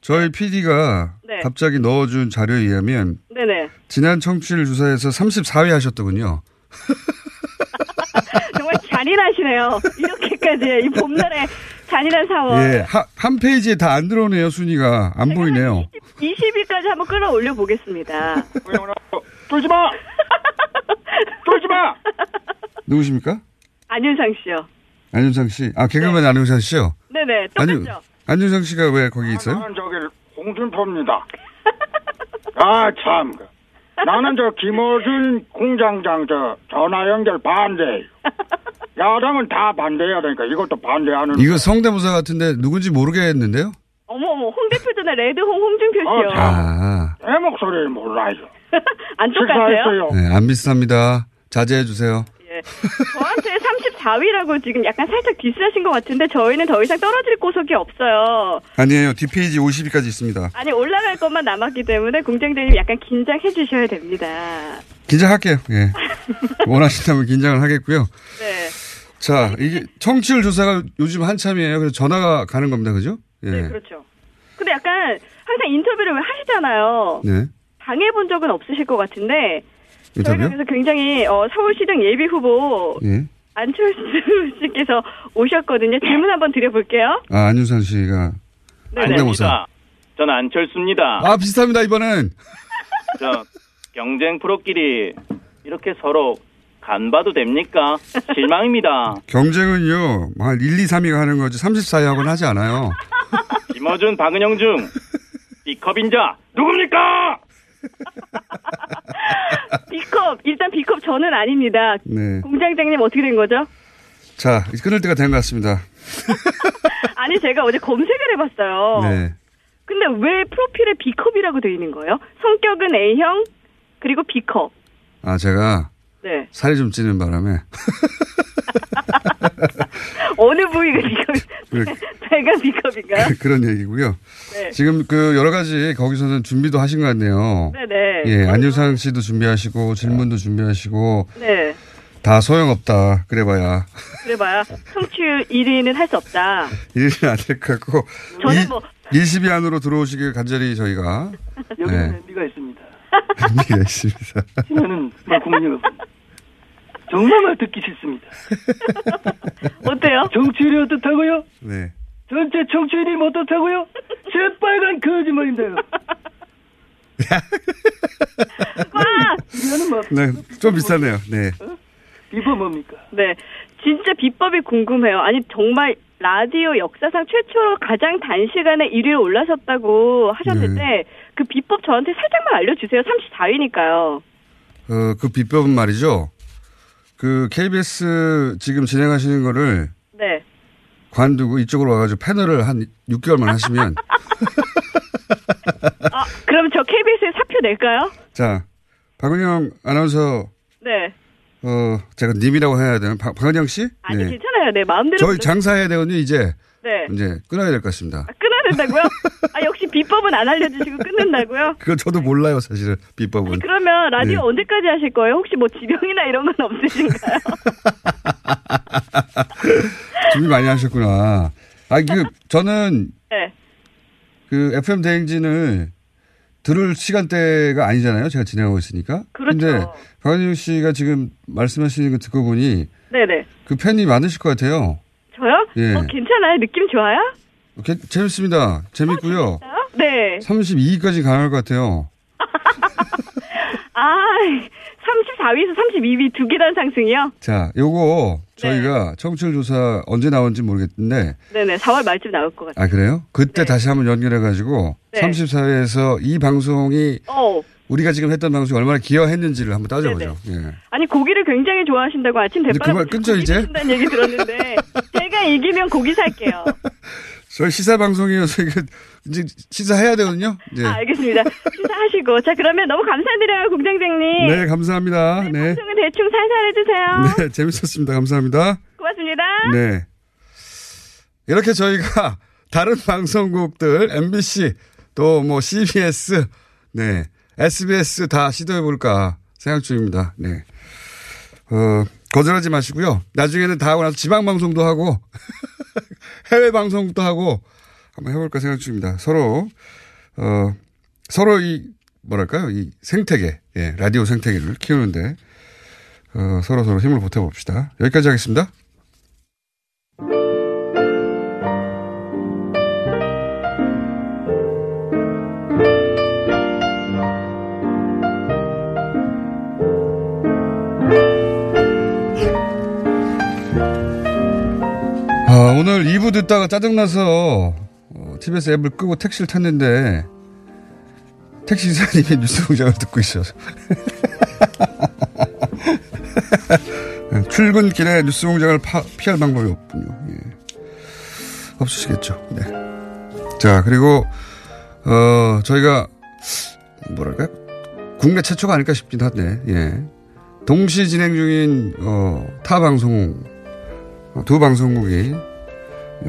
저희 피디가 네. 갑자기 넣어준 자료에 의하면 네네. 지난 청취율 조사에서 삼십사 위 하셨더군요. 정말 잔인하시네요. 이렇게까지 이 봄날에 잔인한 상황. 예, 한 페이지에 다 안 들어오네요. 순위가 안 보이네요. 이십 위까지 한번 끌어올려 보겠습니다. 쫄지 마. 쫄지 마. 누구십니까? 안윤상 씨요. 안윤상 씨. 아 개그맨 네. 안윤상 씨요. 네네. 똑같죠. 안윤상 씨가 왜 거기 있어요? 아, 나는 저기 홍준표입니다. 아 참. 나는 저 김어준 공장장 저 전화 연결 반대예요. 야당은 다 반대해야 되니까 이것도 반대하는. 이거 성대모사 같은데 누군지 모르겠는데요? 어머 어머 홍 대표잖아 레드홍 홍준표 씨요. 어, 아, 내 목소리를 몰라요. 안 똑같아요? 네, 안 비슷합니다. 자제해 주세요. 예, 저한테 삼십사 위라고 지금 약간 살짝 디스하신 것 같은데 저희는 더 이상 떨어질 구석이 없어요. 아니에요. 뒷페이지 오십 위까지 있습니다. 아니 올라갈 것만 남았기 때문에 공장장님 약간 긴장해 주셔야 됩니다. 긴장할게요. 예. 원하신다면 긴장을 하겠고요. 네. 자 이게 청취율 조사가 요즘 한참이에요. 그래서 전화가 가는 겁니다. 그죠? 예. 네 그렇죠. 근데 약간 항상 인터뷰를 왜 하시잖아요. 네. 당해본 적은 없으실 것 같은데 인터뷰요? 저희가 그래서 굉장히 어, 서울시장 예비후보 예. 안철수 씨께서 오셨거든요. 질문 한번 드려볼게요. 아 안윤상 씨가 안정호사. 저는 안철수입니다. 아 비슷합니다 이번엔. 저 경쟁 프로끼리 이렇게 서로 간봐도 됩니까? 실망입니다. 경쟁은요. 한 일, 이, 삼 위가 하는 거지 삼십사 위하고는 하지 않아요. 김어준, 박은영 중 B컵인자 누굽니까? B컵. 일단 B컵 저는 아닙니다. 네. 공장장님 어떻게 된 거죠? 자, 끊을 때가 된 것 같습니다. 아니 제가 어제 검색을 해봤어요. 네. 근데 왜 프로필에 B컵이라고 되어 있는 거예요? 성격은 A형 그리고 B컵. 아 제가 네. 살이 좀 찌는 바람에 어느 부위가 B컵이 배가 B컵인가요? 그런 얘기고요. 네. 지금 그 여러 가지 거기서는 준비도 하신 것 같네요. 네네. 예, 안유상 씨도 준비하시고 질문도 준비하시고. 네. 다 소용없다. 그래봐야. 그래봐야 청취율 일 위는 할 수 없다. 일 위는 안 될 것 같고. 저는 이, 뭐 이십 위 안으로 들어오시길 간절히 저희가. 여기는 네. 의미가 있습니다. 의미가 있습니다. 지난은 국민 여러분. 정말 듣기 싫습니다. 어때요? 정치율이 어떻다고요? 네. 전체 청취율이 어떻다고요? 새빨간 거짓말인데요. 와! 뭐 네, 좀 비슷하네요. 네. 어? 비법 뭡니까? 네. 진짜 비법이 궁금해요. 아니, 정말 라디오 역사상 최초로 가장 단시간에 일 위에 올라섰다고 하셨는데, 네. 그 비법 저한테 살짝만 알려주세요. 삼십사 위니까요. 어, 그 비법은 말이죠. 그 케이비에스 지금 진행하시는 거를 네. 관두고 이쪽으로 와가지고 패널을 한 육 개월만 하시면 아, 그럼 저 케이비에스에 사표 낼까요? 자, 박은영 아나운서 네. 어, 제가 님이라고 해야 되나? 박, 박은영 씨? 아니 네. 괜찮아요. 네, 마음대로 저희 장사해야 되거든요. 이제 네. 이제 끊어야 될 것 같습니다. 아, 끊어야 된다고요? 아, 역시 비법은 안 알려주시고 끊는다고요? 그거 저도 몰라요, 사실은 비법은. 아니, 그러면 라디오 네. 언제까지 하실 거예요? 혹시 뭐 지병이나 이런 건 없으신가요? 준비 많이 하셨구나. 아, 그 저는 네. 그 에프엠 대행진을 들을 시간대가 아니잖아요. 제가 진행하고 있으니까. 그렇죠. 근데 박은영 씨가 지금 말씀하시는 거 듣고 보니 네네. 그 팬이 많으실 것 같아요. 저요? 예. 어, 괜찮아요? 느낌 좋아요? 게, 재밌습니다. 재밌고요. 아, 네. 삼십이 위까지 가능할 것 같아요. 아, 삼십사 위에서 삼십이 위 두 계단 상승이요? 자, 요거 저희가 네. 청취율 조사 언제 나온지 모르겠는데. 네네, 사월 말쯤 나올 것 같아요. 아, 그래요? 그때 네. 다시 한번 연결해가지고 네. 삼십사 위에서 이 방송이 어. 우리가 지금 했던 방송이 얼마나 기여했는지를 한번 따져보죠. 예. 아니, 고기를 굉장히 좋아하신다고 아침 대바람을 끊죠, 이제? 고기 얘기 들었는데 제가 이기면 고기 살게요. 저희 시사 방송이어서 이게 이제 시사해야 되거든요. 네. 아, 알겠습니다. 시사하시고. 자, 그러면 너무 감사드려요, 공장장님. 네, 감사합니다. 네. 방송은 대충 살살 해주세요. 네, 재밌었습니다. 감사합니다. 고맙습니다. 감사합니다. 네. 이렇게 저희가 다른 방송국들, 엠비씨, 또 뭐 씨비에스, 네, 에스비에스 다 시도해볼까 생각 중입니다. 네. 어, 거절하지 마시고요. 나중에는 다 하고 나서 지방방송도 하고, 해외방송도 하고, 한번 해볼까 생각 중입니다. 서로, 어, 서로 이, 뭐랄까요? 이 생태계, 예, 라디오 생태계를 키우는데, 어, 서로 서로 힘을 보태봅시다. 여기까지 하겠습니다. 아, 오늘 이 부 듣다가 짜증나서 어, 티비에스 앱을 끄고 택시를 탔는데 택시 기사님이 뉴스공장을 듣고 있어서 출근길에 뉴스공장을 파, 피할 방법이 없군요. 예. 없으시겠죠. 네. 자, 그리고 어, 저희가 뭐랄까 국내 최초가 아닐까 싶긴 한데, 예. 동시 진행 중인 어, 타 방송 두 방송국이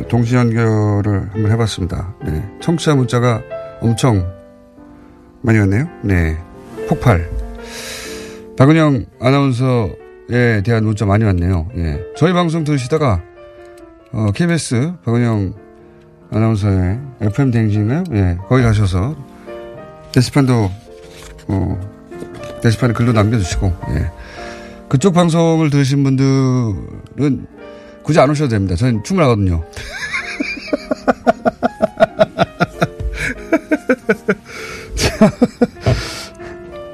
동시 연결을 한번 해봤습니다. 네. 청취자 문자가 엄청 많이 왔네요. 네. 폭발. 박은영 아나운서에 대한 문자 많이 왔네요. 예. 저희 방송 들으시다가, 어, 케이비에스 박은영 아나운서의 에프엠 대행진인가요? 예. 거기 가셔서, 게시판도, 어, 게시판에 글도 남겨주시고, 예. 그쪽 방송을 들으신 분들은 굳이 안 오셔도 됩니다. 저는 충분하거든요.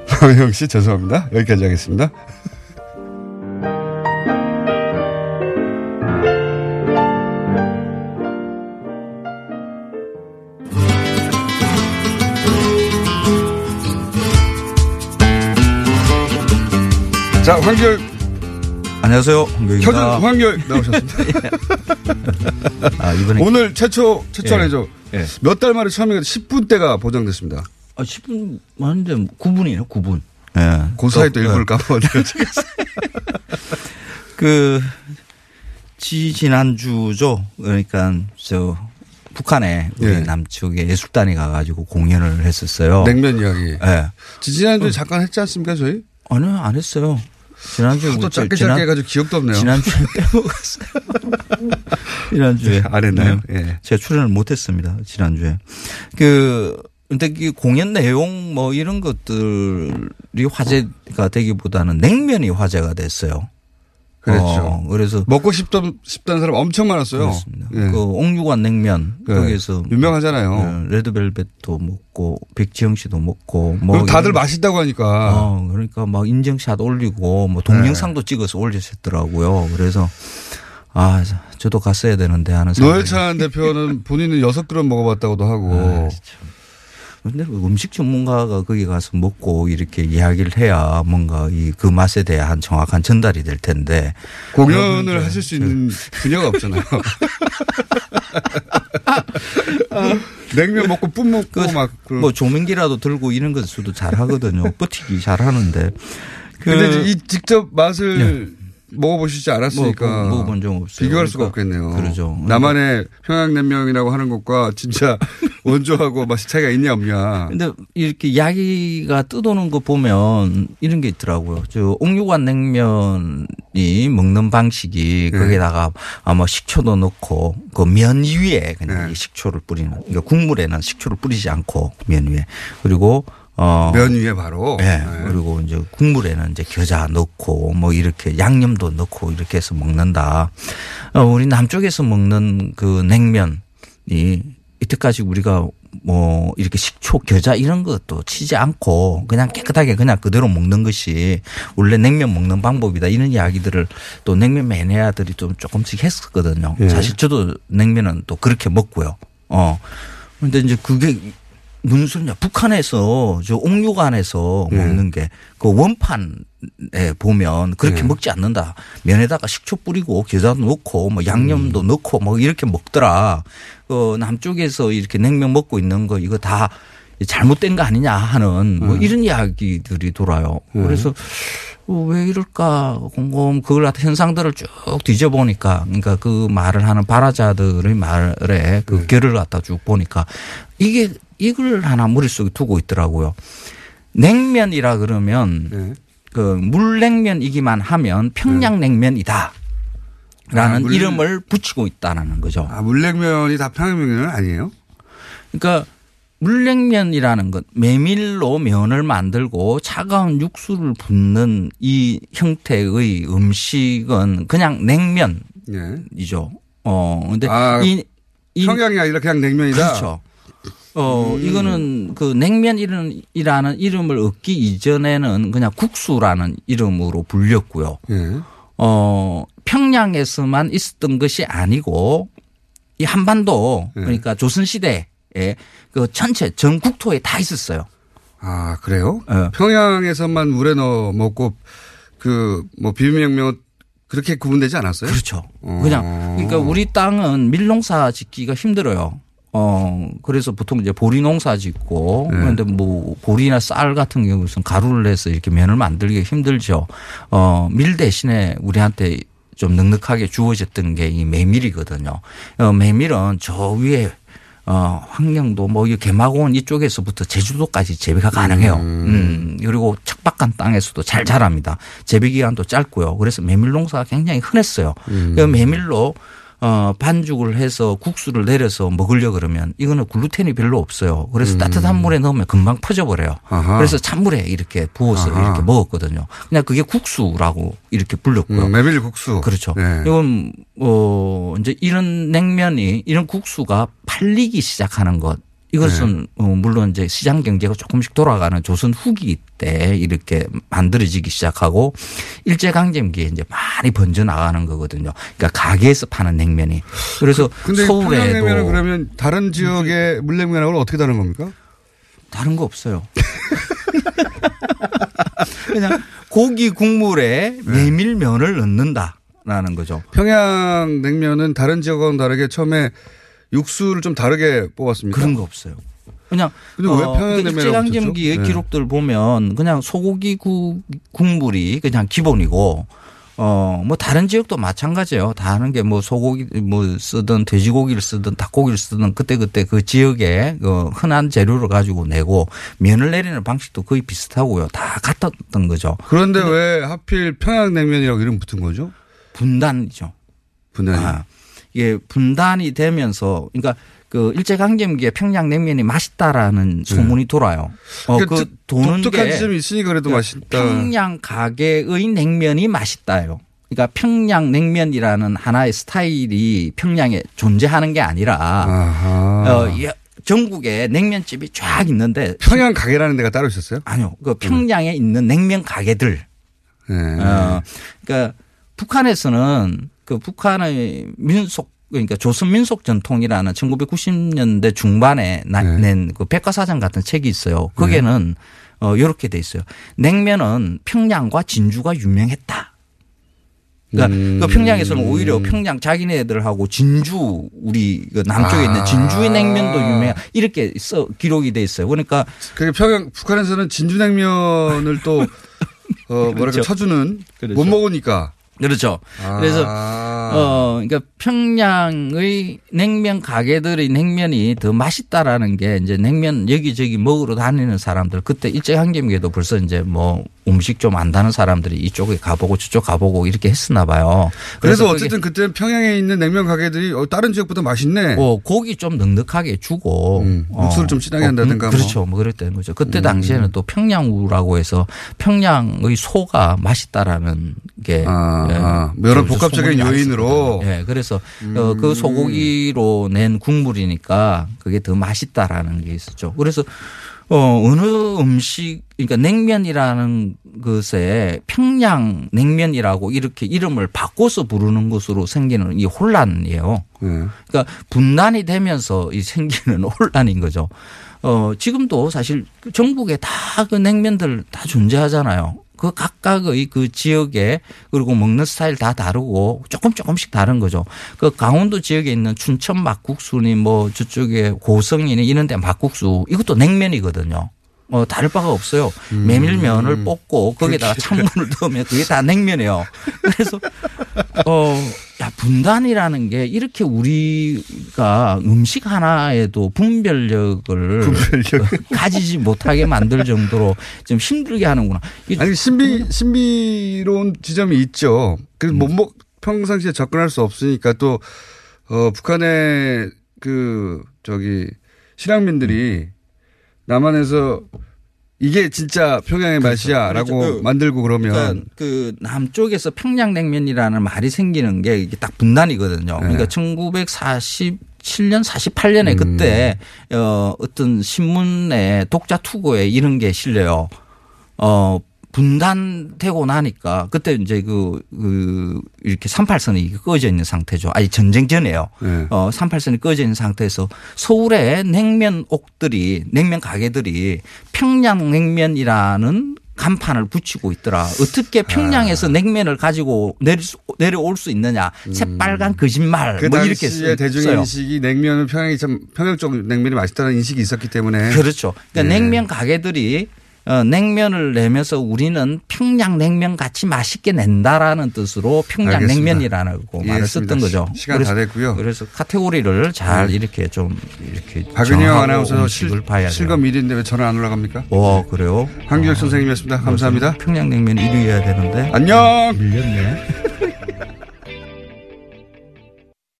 박은영 씨 죄송합니다. 여기까지 하겠습니다. 자, 황교익 안녕하세요. 황교익입니다. 켜준 황교익 나오셨습니다. 예. 아, 이번에 오늘 최초, 최초 아니죠. 예. 예. 몇 달 만에 처음에 십 분대가 보장됐습니다. 아, 십 분 많은데 구 분이네요. 구 분. 예. 그 사이 또 일부를 까먹었네요. 그, 지, 지난주죠. 그러니까 저 북한에 우리 예. 남측의 예술단이 가가지고 공연을 했었어요. 냉면 이야기. 예. 지, 지난주에 잠깐 했지 않습니까 저희? 아니요. 안 했어요. 지난주에 또 짧게 짧게 해가지고 기억도 없네요. 지난주에 빼먹었어요. 지난주에. 안 했나요? 예. 제가 출연을 못했습니다. 지난주에. 그, 근데 그 공연 내용 뭐 이런 것들이 화제가 되기보다는 냉면이 화제가 됐어요. 그렇죠. 어, 그래서. 먹고 싶던, 싶다는 사람 엄청 많았어요. 그렇습니다. 예. 그 옥류관 냉면. 예. 거기에서. 유명하잖아요. 예. 레드벨벳도 먹고, 백지영 씨도 먹고. 뭐 다들 맛있다고 하니까. 어, 그러니까 막 인증샷 올리고, 뭐 동영상도 예. 찍어서 올리셨더라고요. 그래서, 아, 저도 갔어야 되는데 하는 생각. 노회찬 대표는 본인은 여섯 그릇 먹어봤다고도 하고. 근데 음식 전문가가 거기 가서 먹고 이렇게 이야기를 해야 뭔가 이 그 맛에 대한 정확한 전달이 될 텐데 공연을 하실 수 있는 분야가 없잖아요. 아, 냉면 먹고 뿜 먹고 그, 막 뭐 조명기라도 들고 이런 것 수도 잘 하거든요. 버티기 잘 하는데. 그런데 이 직접 맛을 네. 먹어보시지 않았으니까 뭐, 먹어본 적 없어요. 비교할 그러니까. 수가 없겠네요. 그러죠. 나만의 평양냉면이라고 하는 것과 진짜 원조하고 맛이 차이가 있냐 없냐. 근데 이렇게 이야기가 뜯어놓은 거 보면 이런 게 있더라고요. 저 옥류관 냉면이 먹는 방식이 네. 거기다가 아마 식초도 넣고 그 면 위에 그냥 네. 식초를 뿌리는. 그러니까 국물에는 식초를 뿌리지 않고 면 위에 그리고. 어. 면 위에 바로. 예. 네. 그리고 이제 국물에는 이제 겨자 넣고 뭐 이렇게 양념도 넣고 이렇게 해서 먹는다. 우리 남쪽에서 먹는 그 냉면이 이때까지 우리가 뭐 이렇게 식초, 겨자 이런 것도 치지 않고 그냥 깨끗하게 그냥 그대로 먹는 것이 원래 냉면 먹는 방법이다 이런 이야기들을 또 냉면 매니아들이 좀 조금씩 했었거든요. 예. 사실 저도 냉면은 또 그렇게 먹고요. 어. 근데 이제 그게 무슨 소리냐. 북한에서 저 옥류관에서 예. 먹는 게 그 원판에 보면 그렇게 예. 먹지 않는다. 면에다가 식초 뿌리고 겨자도 넣고 뭐 양념도 음. 넣고 뭐 이렇게 먹더라. 그 남쪽에서 이렇게 냉면 먹고 있는 거 이거 다 잘못된 거 아니냐 하는 뭐 음. 이런 이야기들이 돌아요. 음. 그래서 왜 이럴까 곰곰 그걸 갖다 현상들을 쭉 뒤져보니까, 그러니까 그 말을 하는 발화자들의 말에 그 결을 갖다 쭉 보니까 이게 이걸 하나 머릿속에 두고 있더라고요. 냉면이라 그러면 네. 그 물냉면이기만 하면 평양냉면이다. 라는 아, 물... 이름을 붙이고 있다라는 거죠. 아, 물냉면이 다 평양냉면은 아니에요? 그러니까 물냉면이라는 건 메밀로 면을 만들고 차가운 육수를 붓는 이 형태의 음식은 그냥 냉면이죠. 네. 어, 근데 아, 이, 이 평양이 아니라 그냥 냉면이다. 그렇죠. 어, 음. 이거는 그 냉면이라는 이름을 얻기 이전에는 그냥 국수라는 이름으로 불렸고요. 예. 어, 평양에서만 있었던 것이 아니고 이 한반도 예. 그러니까 조선시대에 그 전체 전 국토에 다 있었어요. 아, 그래요? 예. 평양에서만 물에 넣어 먹고 그 뭐 비빔냉면 그렇게 구분되지 않았어요? 그렇죠. 어. 그냥 그러니까 우리 땅은 밀농사 짓기가 힘들어요. 어, 그래서 보통 이제 보리 농사 짓고 네. 그런데 뭐 보리나 쌀 같은 경우는 가루를 내서 이렇게 면을 만들기 힘들죠. 어, 밀 대신에 우리한테 좀 넉넉하게 주어졌던 게 이 메밀이거든요. 어, 메밀은 저 위에 어, 황령도 뭐 이 개마고원 이쪽에서부터 제주도까지 재배가 가능해요. 음, 그리고 척박한 땅에서도 잘 자랍니다. 재배 기간도 짧고요. 그래서 메밀 농사가 굉장히 흔했어요. 음. 그 메밀로 어, 반죽을 해서 국수를 내려서 먹으려 그러면 이거는 글루텐이 별로 없어요. 그래서 음. 따뜻한 물에 넣으면 금방 퍼져버려요. 아하. 그래서 찬물에 이렇게 부어서 아하. 이렇게 먹었거든요. 그냥 그게 국수라고 이렇게 불렀고요. 음, 메밀 국수. 그렇죠. 네. 이건 어, 이제 이런 냉면이 이런 국수가 팔리기 시작하는 것. 이것은 네. 물론 이제 시장 경제가 조금씩 돌아가는 조선 후기 때 이렇게 만들어지기 시작하고 일제강점기에 이제 많이 번져 나가는 거거든요. 그러니까 가게에서 파는 냉면이. 그래서 근데 서울에도. 근데 평양냉면은 그러면 다른 지역의 물냉면하고는 어떻게 다른 겁니까? 다른 거 없어요. 그냥 고기 국물에 메밀면을 넣는다라는 거죠. 평양냉면은 다른 지역과는 다르게 처음에 육수를 좀 다르게 뽑았습니까? 그런 거 없어요. 그냥 어, 그러니까 일제강점기의 네. 기록들 보면 그냥 소고기 구, 국물이 그냥 기본이고 어, 뭐 다른 지역도 마찬가지예요. 다른 게 뭐 소고기 뭐 쓰든 돼지고기를 쓰든 닭고기를 쓰든 그때그때 그 지역에 그 흔한 재료를 가지고 내고 면을 내리는 방식도 거의 비슷하고요. 다 같았던 거죠. 그런데 왜 하필 평양냉면이라고 이름 붙은 거죠? 분단이죠. 분단이요. 아. 이게 분단이 되면서 그러니까 그 일제강점기에 평양냉면이 맛있다라는 소문이 돌아요. 어, 그러니까 그 도는 독특한 게 지점이 있으니까 그래도 그 맛있다. 평양 가게의 냉면이 맛있다요. 그러니까 평양냉면이라는 하나의 스타일이 평양에 존재하는 게 아니라 어, 전국에 냉면집이 쫙 있는데 평양 가게라는 데가 따로 있었어요? 아니요. 그 평양에 음. 있는 냉면 가게들. 네. 어, 그러니까 북한에서는 그 북한의 민속 그러니까 조선 민속 전통이라는 천구백구십 년대 중반에 네. 낸 그 백과사전 같은 책이 있어요. 거기에는 네. 어, 이렇게 돼 있어요. 냉면은 평양과 진주가 유명했다. 그러니까 음. 그 평양에서는 오히려 평양 자기네들하고 진주 우리 그 남쪽에 아. 있는 진주의 냉면도 유명해. 이렇게 써 기록이 돼 있어요. 그러니까 그게 평양 북한에서는 진주 냉면을 또 어, 그렇죠. 뭐랄까 쳐주는 그렇죠. 못 먹으니까. 그렇죠. 아. 그래서 어 그러니까 평양의 냉면 가게들의 냉면이 더 맛있다라는 게 이제 냉면 여기저기 먹으러 다니는 사람들 그때 일제강점기에도 벌써 이제 뭐 음식 좀 안다는 사람들이 이쪽에 가보고 저쪽 가보고 이렇게 했었나 봐요. 그래서, 그래서 어쨌든 그때 평양에 있는 냉면 가게들이 다른 지역보다 맛있네. 어, 고기 좀 넉넉하게 주고 음, 육수를 어, 좀 진하게 한다든가. 어, 음, 그렇죠. 뭐 그랬다는 거죠. 그때 음. 당시에는 또 평양우라고 해서 평양의 소가 맛있다라는 게 아, 예, 아, 여러 복합적인 요인으로. 예, 그래서 음. 어, 그 소고기로 낸 국물이니까 그게 더 맛있다라는 게 있었죠. 그래서 어, 어느 음식, 그러니까 냉면이라는 것에 평양 냉면이라고 이렇게 이름을 바꿔서 부르는 것으로 생기는 이 혼란이에요. 네. 그러니까 분단이 되면서 이 생기는 혼란인 거죠. 어, 지금도 사실 전국에 다 그 냉면들 다 존재하잖아요. 그 각각의 그 지역에 그리고 먹는 스타일 다 다르고 조금 조금씩 다른 거죠. 그 강원도 지역에 있는 춘천 막국수니 뭐 저쪽에 고성이니 이런 데 막국수 이것도 냉면이거든요. 어, 다를 바가 없어요. 음. 메밀면을 볶고 거기다가 찬물을 넣으면 그게 다 냉면이에요. 그래서 어, 야, 분단이라는 게 이렇게 우리가 음식 하나에도 분별력을 분별력. 가지지 못하게 만들 정도로 좀 힘들게 하는구나. 아니 신비 신비로운 지점이 있죠. 그래서 못 먹 평상시에 접근할 수 없으니까 또 어, 북한의 그 저기 실향민들이 남한에서 이게 진짜 평양의 맛이야라고 그렇죠. 그 만들고 그러면 그러니까 그 남쪽에서 평양냉면이라는 말이 생기는 게 이게 딱 분단이거든요. 네. 그러니까 천구백사십칠 년, 사십팔 년에 음. 그때 어, 어떤 신문의 독자 투고에 이런 게 실려요. 어, 분단되고 나니까 그때 이제 그, 그 이렇게 삼팔선이 꺼져 있는 상태죠. 아니 전쟁 전에요. 네. 어, 삼팔선이 꺼져 있는 상태에서 서울의 냉면 옥들이 냉면 가게들이 평양 냉면이라는 간판을 붙이고 있더라. 어떻게 평양에서 아. 냉면을 가지고 내릴 수, 내려올 수 있느냐. 음. 새빨간 거짓말. 그 뭐 이렇게 당시에 대중의 인식이 냉면은 평양이 참 평양 쪽 냉면이 맛있다는 인식이 있었기 때문에. 그렇죠. 그러니까 네. 냉면 가게들이 어, 냉면을 내면서 우리는 평양냉면 같이 맛있게 낸다라는 뜻으로 평양냉면이라고 말을 썼던 거죠. 시간 그래서, 다 됐고요. 그래서 카테고리를 잘 네. 이렇게 좀 이렇게 박은영 아나운서 실검 일 위인데 왜 전화 안 올라갑니까? 어, 그래요? 황교익 선생님이었습니다. 감사합니다. 평양냉면 일 위 해야 되는데. 안녕. 밀렸네.